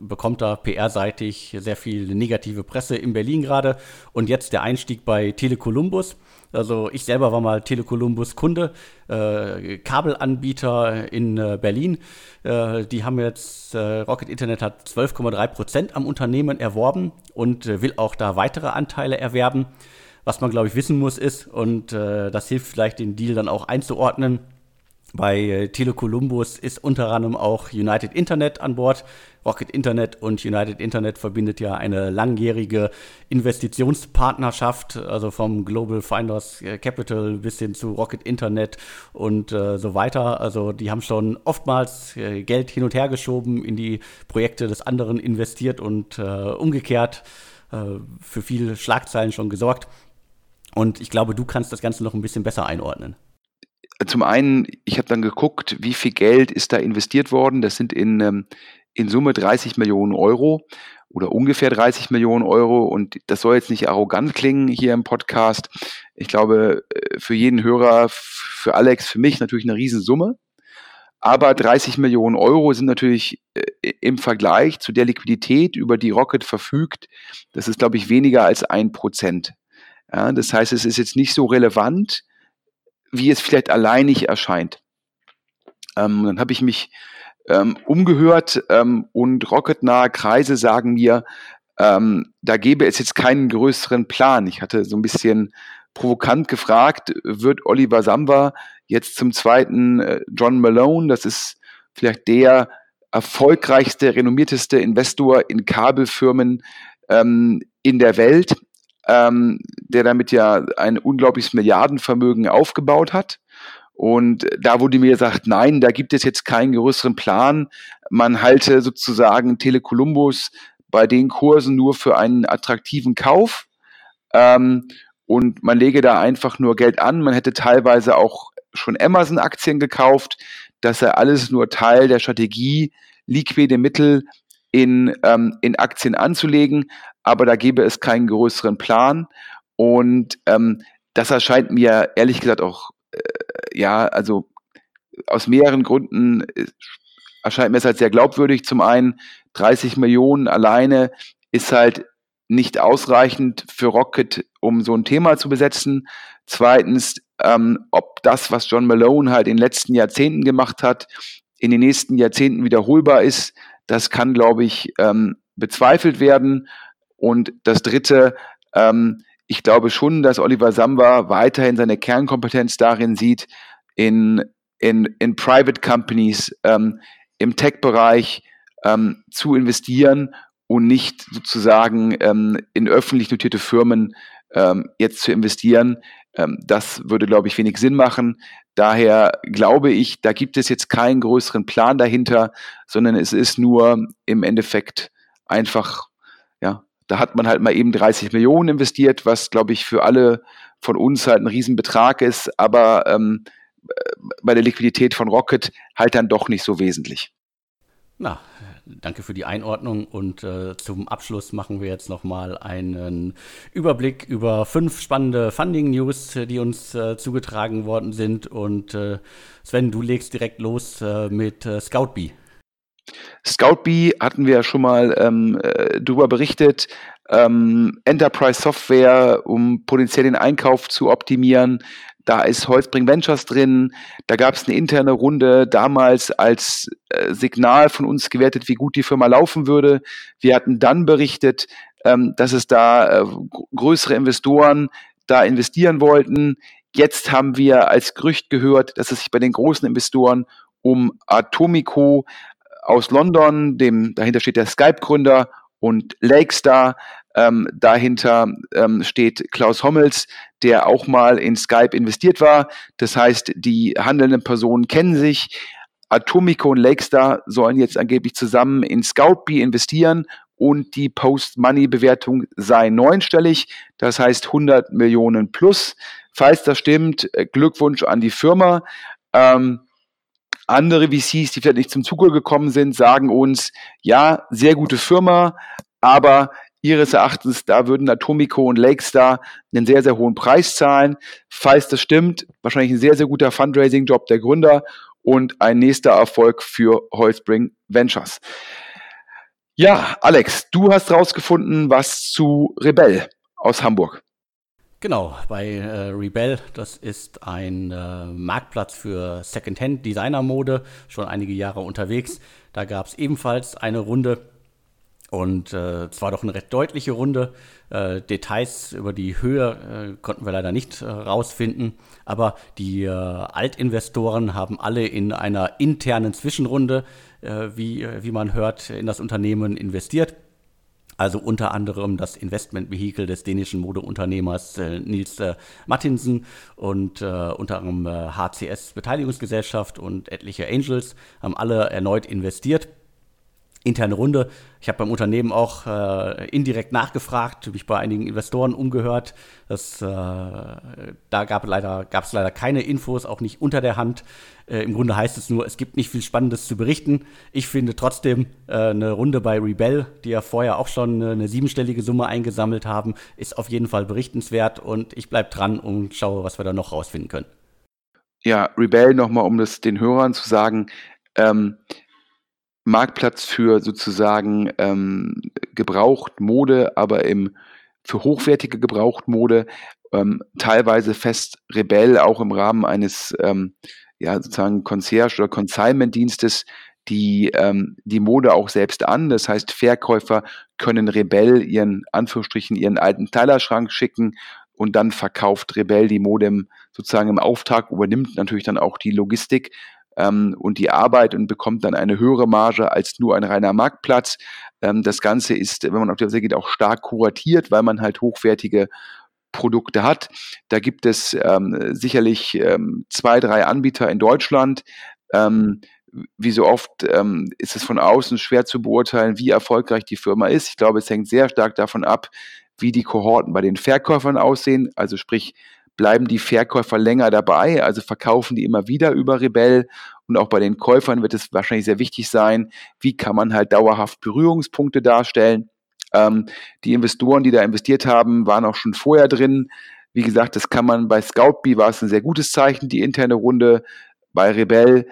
bekommt da PR-seitig sehr viel negative Presse in Berlin gerade. Und jetzt der Einstieg bei Tele Columbus. Also ich selber war mal Tele Columbus Kunde, Kabelanbieter in Berlin. Die haben jetzt, Rocket Internet hat 12,3% am Unternehmen erworben und will auch da weitere Anteile erwerben. Was man, glaube ich, wissen muss ist, und das hilft vielleicht, den Deal dann auch einzuordnen, bei Tele Columbus ist unter anderem auch United Internet an Bord. Rocket Internet und United Internet verbindet ja eine langjährige Investitionspartnerschaft, also vom Global Founders Capital bis hin zu Rocket Internet und so weiter. Also die haben schon oftmals Geld hin und her geschoben, in die Projekte des anderen investiert und umgekehrt, für viele Schlagzeilen schon gesorgt. Und ich glaube, du kannst das Ganze noch ein bisschen besser einordnen. Zum einen, ich habe dann geguckt, wie viel Geld ist da investiert worden. Das sind in Summe 30 Millionen Euro oder ungefähr 30 Millionen Euro. Und das soll jetzt nicht arrogant klingen hier im Podcast. Ich glaube, für jeden Hörer, für Alex, für mich natürlich eine Riesensumme. Aber 30 Millionen Euro sind natürlich im Vergleich zu der Liquidität, über die Rocket verfügt, das ist, glaube ich, weniger als 1%. Ja, das heißt, es ist jetzt nicht so relevant, wie es vielleicht alleinig erscheint. Dann habe ich mich umgehört und rocketnahe Kreise sagen mir, da gäbe es jetzt keinen größeren Plan. Ich hatte so ein bisschen provokant gefragt, wird Oliver Samwer jetzt zum zweiten John Malone, das ist vielleicht der erfolgreichste, renommierteste Investor in Kabelfirmen in der Welt, der damit ja ein unglaubliches Milliardenvermögen aufgebaut hat. Und da wurde mir gesagt, nein, da gibt es jetzt keinen größeren Plan. Man halte sozusagen Tele Columbus bei den Kursen nur für einen attraktiven Kauf. Und man lege da einfach nur Geld an. Man hätte teilweise auch schon Amazon-Aktien gekauft. Das sei alles nur Teil der Strategie, liquide Mittel in Aktien anzulegen. Aber da gäbe es keinen größeren Plan. Und das erscheint mir ehrlich gesagt auch, ja, also aus mehreren Gründen erscheint mir es halt sehr glaubwürdig. Zum einen, 30 Millionen alleine ist halt nicht ausreichend für Rocket, um so ein Thema zu besetzen. Zweitens, ob das, was John Malone halt in den letzten Jahrzehnten gemacht hat, in den nächsten Jahrzehnten wiederholbar ist, das kann, glaube ich, bezweifelt werden. Und das Dritte, ich glaube schon, dass Oliver Samwer weiterhin seine Kernkompetenz darin sieht, in Private Companies im Tech-Bereich zu investieren und nicht sozusagen in öffentlich notierte Firmen jetzt zu investieren. Das würde, glaube ich, wenig Sinn machen. Daher glaube ich, da gibt es jetzt keinen größeren Plan dahinter, sondern es ist nur im Endeffekt einfach, ja, da hat man halt mal eben 30 Millionen investiert, was, glaube ich, für alle von uns halt ein Riesenbetrag ist, aber bei der Liquidität von Rocket halt dann doch nicht so wesentlich. Na, danke für die Einordnung und zum Abschluss machen wir jetzt nochmal einen Überblick über 5 spannende Funding-News, die uns zugetragen worden sind, und Sven, du legst direkt los mit ScoutBee. ScoutBee hatten wir ja schon mal drüber berichtet, Enterprise-Software, um potenziell den Einkauf zu optimieren. Da ist Holtzbrinck Ventures drin, da gab es eine interne Runde, damals als Signal von uns gewertet, wie gut die Firma laufen würde. Wir hatten dann berichtet, dass es da größere Investoren da investieren wollten. Jetzt haben wir als Gerücht gehört, dass es sich bei den großen Investoren um Atomico aus London, dahinter steht der Skype-Gründer, und Lakestar, dahinter steht Klaus Hommels, der auch mal in Skype investiert war. Das heißt, die handelnden Personen kennen sich. Atomico und Lakestar sollen jetzt angeblich zusammen in ScoutBee investieren und die Post-Money-Bewertung sei 9-stellig, das heißt 100 Millionen plus. Falls das stimmt, Glückwunsch an die Firma. Andere VCs, die vielleicht nicht zum Zuge gekommen sind, sagen uns, ja, sehr gute Firma, aber ihres Erachtens, da würden Atomico und Lakestar einen sehr, sehr hohen Preis zahlen. Falls das stimmt, wahrscheinlich ein sehr, sehr guter Fundraising-Job der Gründer und ein nächster Erfolg für Holtzbrinck Ventures. Ja, Alex, du hast rausgefunden, was zu Rebelle aus Hamburg. Genau, bei Rebelle, das ist ein Marktplatz für Secondhand-Designer-Mode, schon einige Jahre unterwegs. Da gab es ebenfalls eine Runde und zwar doch eine recht deutliche Runde. Details über die Höhe konnten wir leider nicht rausfinden, aber die Altinvestoren haben alle in einer internen Zwischenrunde, wie man hört, in das Unternehmen investiert. Also unter anderem das Investmentvehikel des dänischen Modeunternehmers Nils Martinsen und unter anderem HCS Beteiligungsgesellschaft und etliche Angels haben alle erneut investiert. Interne Runde. Ich habe beim Unternehmen auch indirekt nachgefragt, mich bei einigen Investoren umgehört. Da gab es leider keine Infos, auch nicht unter der Hand. Im Grunde heißt es nur, es gibt nicht viel Spannendes zu berichten. Ich finde trotzdem eine Runde bei Rebelle, die ja vorher auch schon eine 7-stellige Summe eingesammelt haben, ist auf jeden Fall berichtenswert und ich bleibe dran und schaue, was wir da noch rausfinden können. Ja, Rebelle nochmal, um das den Hörern zu sagen, Marktplatz für sozusagen Gebrauchtmode, aber für hochwertige Gebrauchtmode, teilweise fest Rebelle, auch im Rahmen eines sozusagen Concierge- oder Consignment-Dienstes, die Mode auch selbst an. Das heißt, Verkäufer können Rebelle ihren alten Teilerschrank schicken und dann verkauft Rebelle die Mode sozusagen im Auftrag, übernimmt natürlich dann auch die Logistik und die Arbeit und bekommt dann eine höhere Marge als nur ein reiner Marktplatz. Das Ganze ist, wenn man auf die Seite geht, auch stark kuratiert, weil man halt hochwertige Produkte hat. Da gibt es sicherlich 2-3 Anbieter in Deutschland. Wie so oft ist es von außen schwer zu beurteilen, wie erfolgreich die Firma ist. Ich glaube, es hängt sehr stark davon ab, wie die Kohorten bei den Verkäufern aussehen, also sprich, bleiben die Verkäufer länger dabei, also verkaufen die immer wieder über Rebelle, und auch bei den Käufern wird es wahrscheinlich sehr wichtig sein, wie kann man halt dauerhaft Berührungspunkte darstellen. Die Investoren, die da investiert haben, waren auch schon vorher drin. Wie gesagt, das kann man bei ScoutBee, war es ein sehr gutes Zeichen, die interne Runde bei Rebelle,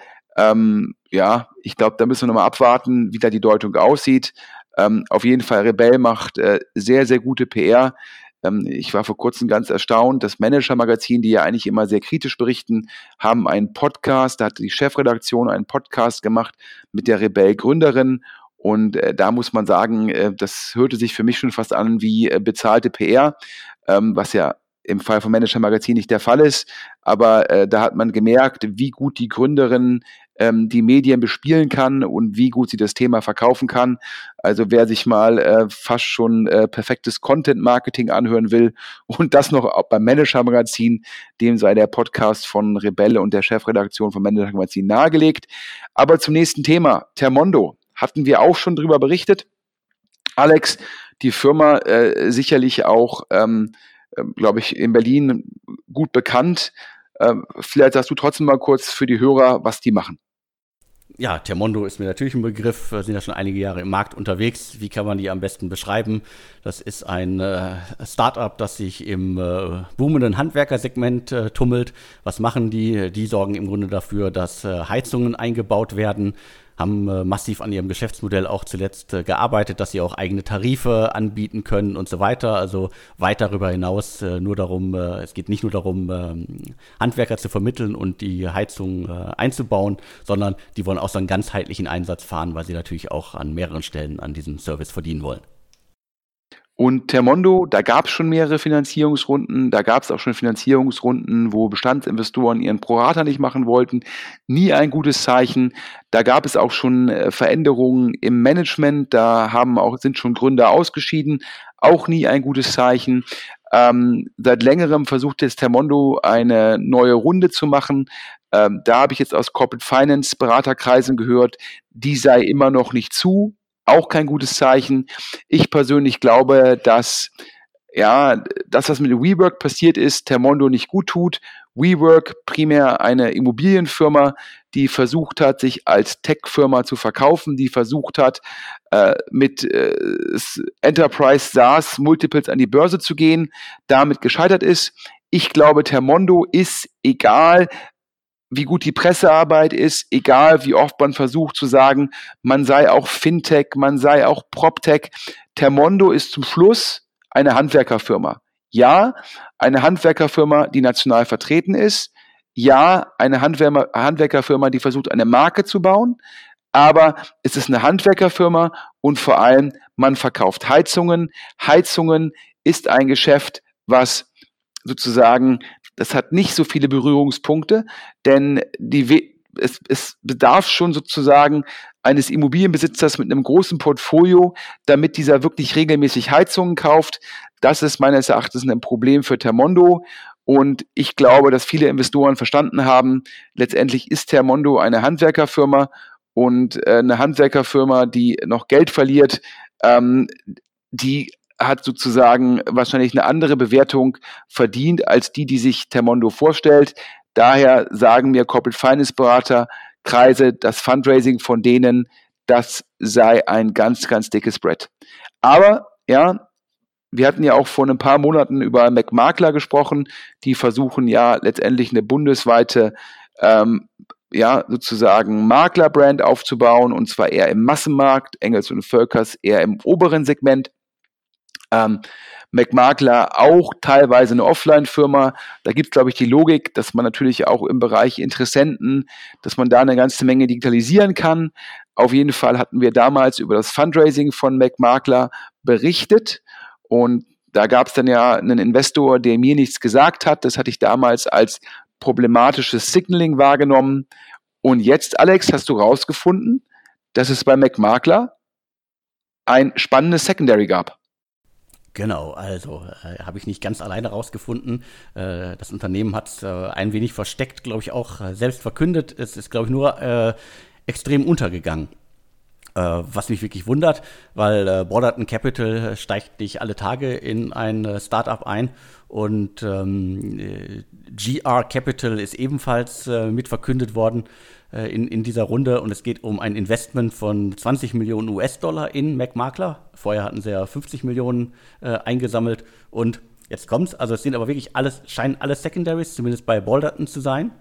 ich glaube, da müssen wir nochmal abwarten, wie da die Deutung aussieht. Auf jeden Fall, Rebelle macht sehr, sehr gute PR. Ich war vor kurzem ganz erstaunt, das Manager-Magazin, die ja eigentlich immer sehr kritisch berichten, haben einen Podcast, da hat die Chefredaktion einen Podcast gemacht mit der Rebelle-Gründerin. Und da muss man sagen, das hörte sich für mich schon fast an wie bezahlte PR, was ja im Fall von Manager-Magazin nicht der Fall ist. Aber da hat man gemerkt, wie gut die Gründerin die Medien bespielen kann und wie gut sie das Thema verkaufen kann. Also wer sich mal fast schon perfektes Content-Marketing anhören will und das noch beim Manager-Magazin, dem sei der Podcast von Rebelle und der Chefredaktion von Manager-Magazin nahegelegt. Aber zum nächsten Thema, Thermondo. Hatten wir auch schon drüber berichtet. Alex, die Firma sicherlich auch, glaube ich, in Berlin gut bekannt. Vielleicht sagst du trotzdem mal kurz für die Hörer, was die machen. Ja, Thermondo ist mir natürlich ein Begriff, sind ja schon einige Jahre im Markt unterwegs. Wie kann man die am besten beschreiben? Das ist ein Startup, das sich im boomenden Handwerkersegment tummelt. Was machen die? Die sorgen im Grunde dafür, dass Heizungen eingebaut werden, haben massiv an ihrem Geschäftsmodell auch zuletzt gearbeitet, dass sie auch eigene Tarife anbieten können und so weiter. Also weit darüber hinaus nur darum, es geht nicht nur darum, Handwerker zu vermitteln und die Heizung einzubauen, sondern die wollen auch so einen ganzheitlichen Einsatz fahren, weil sie natürlich auch an mehreren Stellen an diesem Service verdienen wollen. Und Thermondo, da gab es schon mehrere Finanzierungsrunden, da gab es auch schon Finanzierungsrunden, wo Bestandsinvestoren ihren Prorata nicht machen wollten. Nie ein gutes Zeichen. Da gab es auch schon Veränderungen im Management, da sind schon Gründer ausgeschieden. Auch nie ein gutes Zeichen. Seit längerem versucht jetzt Thermondo eine neue Runde zu machen. Da habe ich jetzt aus Corporate Finance Beraterkreisen gehört, die sei immer noch nicht zu. Auch kein gutes Zeichen. Ich persönlich glaube, dass das, was mit WeWork passiert ist, Thermondo nicht gut tut. WeWork, primär eine Immobilienfirma, die versucht hat, sich als Tech-Firma zu verkaufen, die versucht hat, mit Enterprise SaaS Multiples an die Börse zu gehen, damit gescheitert ist. Ich glaube, Thermondo ist, egal wie gut die Pressearbeit ist, egal wie oft man versucht zu sagen, man sei auch Fintech, man sei auch PropTech. Thermondo ist zum Schluss eine Handwerkerfirma. Ja, eine Handwerkerfirma, die national vertreten ist. Ja, eine Handwerkerfirma, die versucht, eine Marke zu bauen. Aber es ist eine Handwerkerfirma und vor allem, man verkauft Heizungen. Heizungen ist ein Geschäft, was sozusagen... Das hat nicht so viele Berührungspunkte, denn es bedarf schon sozusagen eines Immobilienbesitzers mit einem großen Portfolio, damit dieser wirklich regelmäßig Heizungen kauft. Das ist meines Erachtens ein Problem für Thermondo. Und ich glaube, dass viele Investoren verstanden haben, letztendlich ist Thermondo eine Handwerkerfirma und eine Handwerkerfirma, die noch Geld verliert, die hat sozusagen wahrscheinlich eine andere Bewertung verdient als die sich Thermondo vorstellt. Daher sagen mir Corporate Finance Berater Kreise, das Fundraising von denen, das sei ein ganz, ganz dickes Brett. Aber wir hatten ja auch vor ein paar Monaten über McMakler gesprochen. Die versuchen ja letztendlich eine bundesweite sozusagen Maklerbrand aufzubauen, und zwar eher im Massenmarkt, Engels und Völkers eher im oberen Segment. McMakler auch teilweise eine Offline-Firma. Da gibt es, glaube ich, die Logik, dass man natürlich auch im Bereich Interessenten, dass man da eine ganze Menge digitalisieren kann. Auf jeden Fall hatten wir damals über das Fundraising von McMakler berichtet, und da gab es dann ja einen Investor, der mir nichts gesagt hat. Das hatte ich damals als problematisches Signaling wahrgenommen. Und jetzt, Alex, hast du rausgefunden, dass es bei McMakler ein spannendes Secondary gab. Genau, also habe ich nicht ganz alleine rausgefunden. Das Unternehmen hat es ein wenig versteckt, glaube ich, auch selbst verkündet. Es ist, glaube ich, nur extrem untergegangen. Was mich wirklich wundert, weil Broderton Capital steigt nicht alle Tage in ein Startup ein, und GR Capital ist ebenfalls mit verkündet worden in dieser Runde, und es geht um ein Investment von 20 Millionen US-Dollar in McMakler. Vorher hatten sie ja 50 Millionen eingesammelt, und jetzt kommt's. Also es sind aber wirklich alles, scheinen alle Secondaries, zumindest bei Broderton zu sein.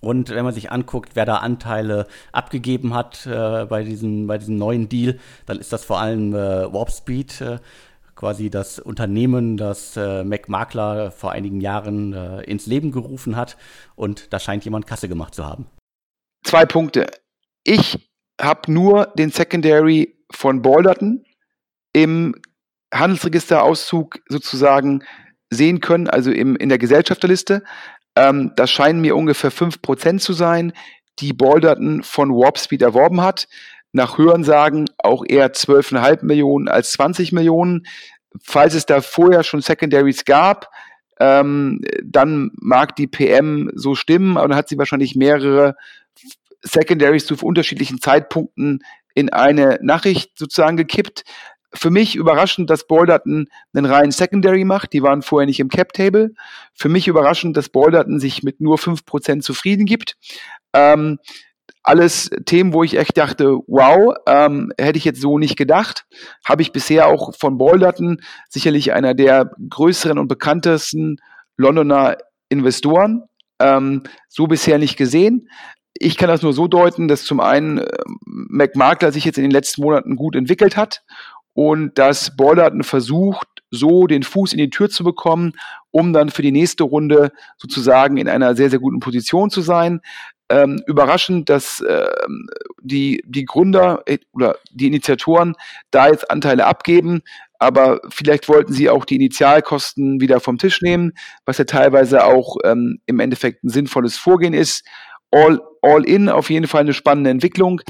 Und wenn man sich anguckt, wer da Anteile abgegeben hat bei diesem neuen Deal, dann ist das vor allem Warp Speed, quasi das Unternehmen, das Mac Makler vor einigen Jahren ins Leben gerufen hat. Und da scheint jemand Kasse gemacht zu haben. 2 Punkte. Ich habe nur den Secondary von Balderton im Handelsregisterauszug sozusagen sehen können, also in der Gesellschafterliste. Das scheinen mir ungefähr 5% zu sein, die Balderton von Warp Speed erworben hat. Nach Hörensagen auch eher 12,5 Millionen als 20 Millionen. Falls es da vorher schon Secondaries gab, dann mag die PM so stimmen, aber dann hat sie wahrscheinlich mehrere Secondaries zu unterschiedlichen Zeitpunkten in eine Nachricht sozusagen gekippt. Für mich überraschend, dass Balderton einen reinen Secondary macht. Die waren vorher nicht im Cap-Table. Für mich überraschend, dass Balderton sich mit nur 5% zufrieden gibt. Alles Themen, wo ich echt dachte, wow, hätte ich jetzt so nicht gedacht. Habe ich bisher auch von Balderton, sicherlich einer der größeren und bekanntesten Londoner Investoren, so bisher nicht gesehen. Ich kann das nur so deuten, dass zum einen Mac Makler sich jetzt in den letzten Monaten gut entwickelt hat und dass Balderton versucht, so den Fuß in die Tür zu bekommen, um dann für die nächste Runde sozusagen in einer sehr, sehr guten Position zu sein. Überraschend, dass die Gründer oder die Initiatoren da jetzt Anteile abgeben, aber vielleicht wollten sie auch die Initialkosten wieder vom Tisch nehmen, was ja teilweise auch im Endeffekt ein sinnvolles Vorgehen ist. All in, auf jeden Fall eine spannende Entwicklung.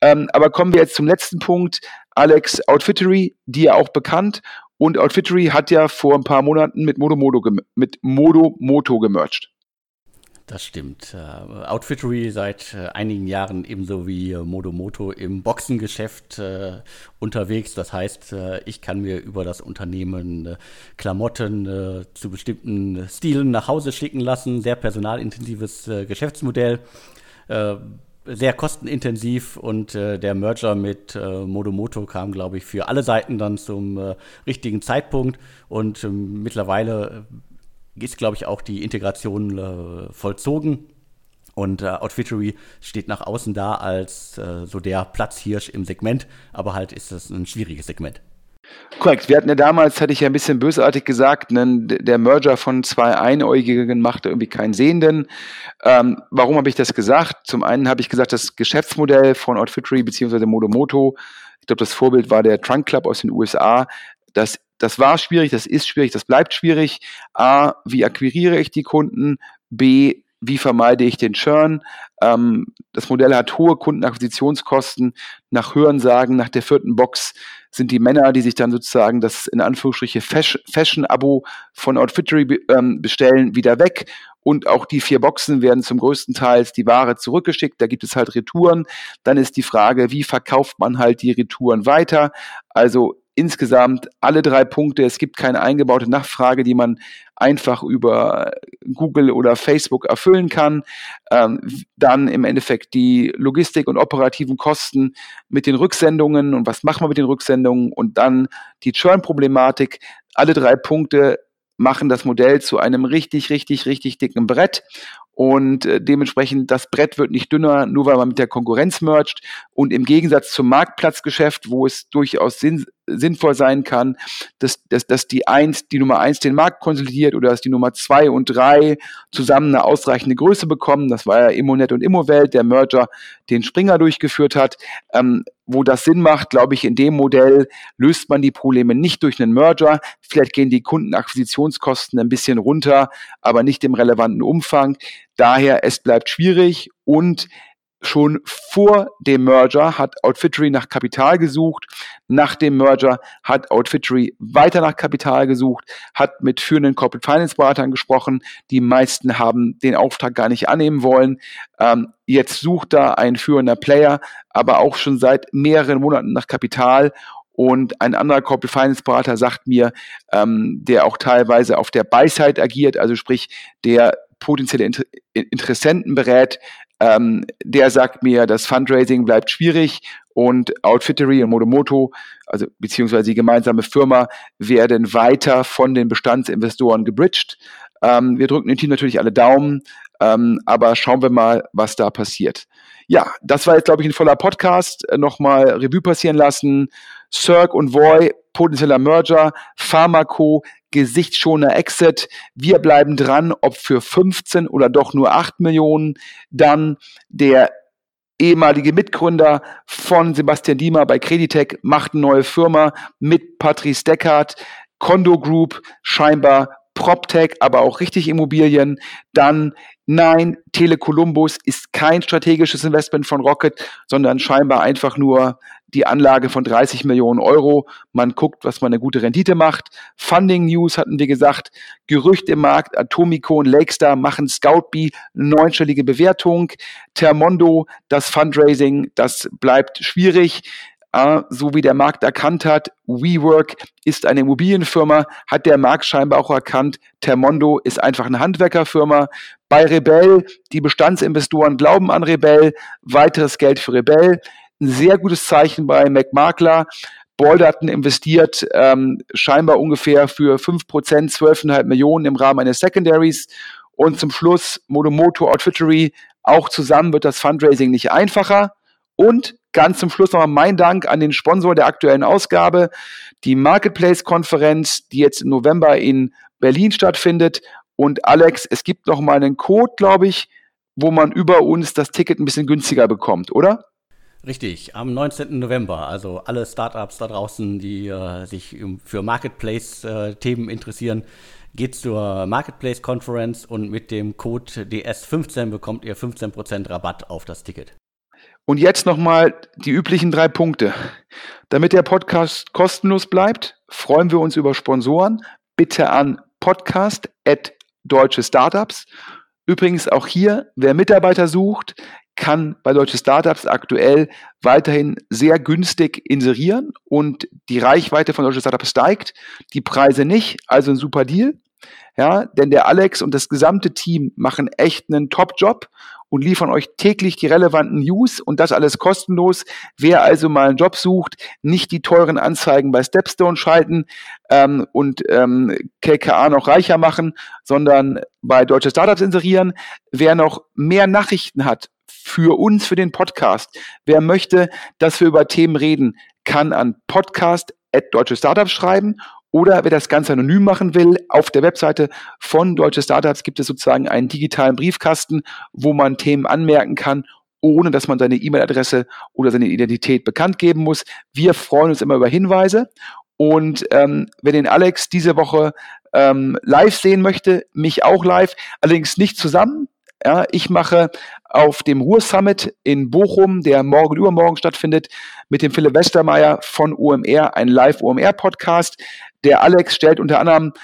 Aber kommen wir jetzt zum letzten Punkt. Alex, Outfittery, die ja auch bekannt. Und Outfittery hat ja vor ein paar Monaten mit Modo Moto gemerged. Das stimmt. Outfittery seit einigen Jahren ebenso wie Modo Moto im Boxengeschäft unterwegs. Das heißt, ich kann mir über das Unternehmen Klamotten zu bestimmten Stilen nach Hause schicken lassen. Sehr personalintensives Geschäftsmodell. Sehr kostenintensiv und der Merger mit Modo Moto kam, glaube ich, für alle Seiten dann zum richtigen Zeitpunkt. Und mittlerweile ist, glaube ich, auch die Integration vollzogen und Outfittery steht nach außen da als so der Platzhirsch im Segment, aber halt ist das ein schwieriges Segment. Korrekt, wir hatten ja damals, hatte ich ja ein bisschen bösartig gesagt, der Merger von zwei Einäugigen machte irgendwie keinen Sehenden. Warum habe ich das gesagt? Zum einen habe ich gesagt, das Geschäftsmodell von Outfittery bzw. Modo Moto, ich glaube, das Vorbild war der Trunk Club aus den USA, das war schwierig, das ist schwierig, das bleibt schwierig. A, wie akquiriere ich die Kunden? B, wie vermeide ich den Churn? Das Modell hat hohe Kundenakquisitionskosten. Nach Hörensagen, nach der 4. Box sind die Männer, die sich dann sozusagen das in Anführungsstriche Fashion-Abo von Outfittery bestellen, wieder weg. Und auch die 4 Boxen werden zum größten Teil die Ware zurückgeschickt. Da gibt es halt Retouren. Dann ist die Frage, wie verkauft man halt die Retouren weiter? Also insgesamt alle 3 Punkte. Es gibt keine eingebaute Nachfrage, die man einfach über Google oder Facebook erfüllen kann. Dann im Endeffekt die Logistik und operativen Kosten mit den Rücksendungen und was machen wir mit den Rücksendungen und dann die Churn-Problematik. Alle 3 Punkte machen das Modell zu einem richtig, richtig, richtig dicken Brett. Und dementsprechend, das Brett wird nicht dünner, nur weil man mit der Konkurrenz mergt. Und im Gegensatz zum Marktplatzgeschäft, wo es durchaus sinnvoll sein kann, dass die Nummer 1 den Markt konsolidiert oder dass die Nummer 2 und 3 zusammen eine ausreichende Größe bekommen. Das war ja Immonet und Immowelt, der Merger, den Springer durchgeführt hat. Wo das Sinn macht, glaube ich, in dem Modell löst man die Probleme nicht durch einen Merger. Vielleicht gehen die Kundenakquisitionskosten ein bisschen runter, aber nicht im relevanten Umfang. Daher, es bleibt schwierig und schon vor dem Merger hat Outfittery nach Kapital gesucht. Nach dem Merger hat Outfittery weiter nach Kapital gesucht, hat mit führenden Corporate Finance Beratern gesprochen. Die meisten haben den Auftrag gar nicht annehmen wollen. Jetzt sucht da ein führender Player, aber auch schon seit mehreren Monaten nach Kapital. Und ein anderer Corporate Finance Berater sagt mir, der auch teilweise auf der Buy-Side agiert, also sprich, der potenzielle Interessenten berät, der sagt mir, das Fundraising bleibt schwierig und Outfittery und Modo Moto, also beziehungsweise die gemeinsame Firma, werden weiter von den Bestandsinvestoren gebridged. Wir drücken dem Team natürlich alle Daumen. Aber schauen wir mal, was da passiert. Ja, das war jetzt, glaube ich, ein voller Podcast. Nochmal Revue passieren lassen. Circ und Voi, potenzieller Merger. Pharmako, gesichtsschonender Exit. Wir bleiben dran, ob für 15 oder doch nur 8 Millionen. Dann der ehemalige Mitgründer von Sebastian Diemer bei Kreditech macht eine neue Firma mit Patrice Deckert. Condo Group, scheinbar PropTech, aber auch richtig Immobilien. Dann, nein, Tele Columbus ist kein strategisches Investment von Rocket, sondern scheinbar einfach nur die Anlage von 30 Millionen Euro. Man guckt, was man eine gute Rendite macht. Funding News hatten wir gesagt. Gerücht im Markt, Atomico und Lakestar machen ScoutBee, 9-stellige Bewertung. Thermondo, das Fundraising, das bleibt schwierig. So wie der Markt erkannt hat, WeWork ist eine Immobilienfirma, hat der Markt scheinbar auch erkannt, Thermondo ist einfach eine Handwerkerfirma. Bei Rebelle, die Bestandsinvestoren glauben an Rebelle, weiteres Geld für Rebelle. Ein sehr gutes Zeichen bei McMakler. Bird hatten investiert, scheinbar ungefähr für 5%, 12,5 Millionen im Rahmen eines Secondaries. Und zum Schluss Modomoto, Outfittery, auch zusammen wird das Fundraising nicht einfacher. Und ganz zum Schluss nochmal mein Dank an den Sponsor der aktuellen Ausgabe, die Marketplace Conference, die jetzt im November in Berlin stattfindet. Und Alex, es gibt nochmal einen Code, glaube ich, wo man über uns das Ticket ein bisschen günstiger bekommt, oder? Richtig, am 19. November. Also alle Startups da draußen, die sich für Marketplace-Themen interessieren, geht zur Marketplace Conference und mit dem Code DS15 bekommt ihr 15% Rabatt auf das Ticket. Und jetzt nochmal die üblichen 3 Punkte. Damit der Podcast kostenlos bleibt, freuen wir uns über Sponsoren. Bitte an podcast@deutsche-startups. Übrigens auch hier, wer Mitarbeiter sucht, kann bei Deutsche Startups aktuell weiterhin sehr günstig inserieren und die Reichweite von Deutsche Startups steigt, die Preise nicht, also ein super Deal. Ja, denn der Alex und das gesamte Team machen echt einen Top-Job und liefern euch täglich die relevanten News und das alles kostenlos. Wer also mal einen Job sucht, nicht die teuren Anzeigen bei Stepstone schalten KKA noch reicher machen, sondern bei Deutsche Startups inserieren. Wer noch mehr Nachrichten hat für uns, für den Podcast, wer möchte, dass wir über Themen reden, kann an podcast@deutsche-startups schreiben. Oder wer das Ganze anonym machen will, auf der Webseite von Deutsche Startups gibt es sozusagen einen digitalen Briefkasten, wo man Themen anmerken kann, ohne dass man seine E-Mail-Adresse oder seine Identität bekannt geben muss. Wir freuen uns immer über Hinweise. Und wer den Alex diese Woche live sehen möchte, mich auch live, allerdings nicht zusammen. Ja, ich mache auf dem Ruhr-Summit in Bochum, der morgen und übermorgen stattfindet, mit dem Philipp Westermeier von OMR, ein Live-OMR-Podcast. Der Alex stellt unter anderem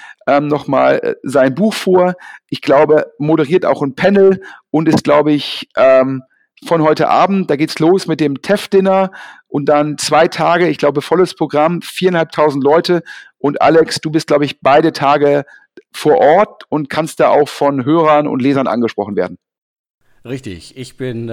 nochmal sein Buch vor. Ich glaube, moderiert auch ein Panel und ist, glaube ich, von heute Abend, da geht's los mit dem TEF-Dinner und dann 2 Tage, ich glaube, volles Programm, 4.500 Leute. Und Alex, du bist, glaube ich, beide Tage vor Ort und kannst da auch von Hörern und Lesern angesprochen werden. Richtig, ich bin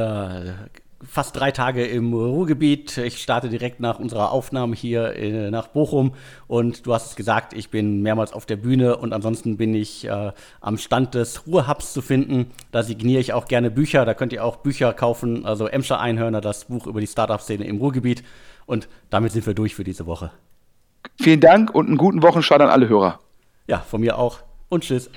fast 3 Tage im Ruhrgebiet. Ich starte direkt nach unserer Aufnahme hier nach Bochum und du hast es gesagt, ich bin mehrmals auf der Bühne und ansonsten bin ich am Stand des Ruhrhubs zu finden. Da signiere ich auch gerne Bücher, da könnt ihr auch Bücher kaufen, also Emscher Einhörner, das Buch über die Startup-Szene im Ruhrgebiet und damit sind wir durch für diese Woche. Vielen Dank und einen guten Wochenstart an alle Hörer. Ja, von mir auch und tschüss.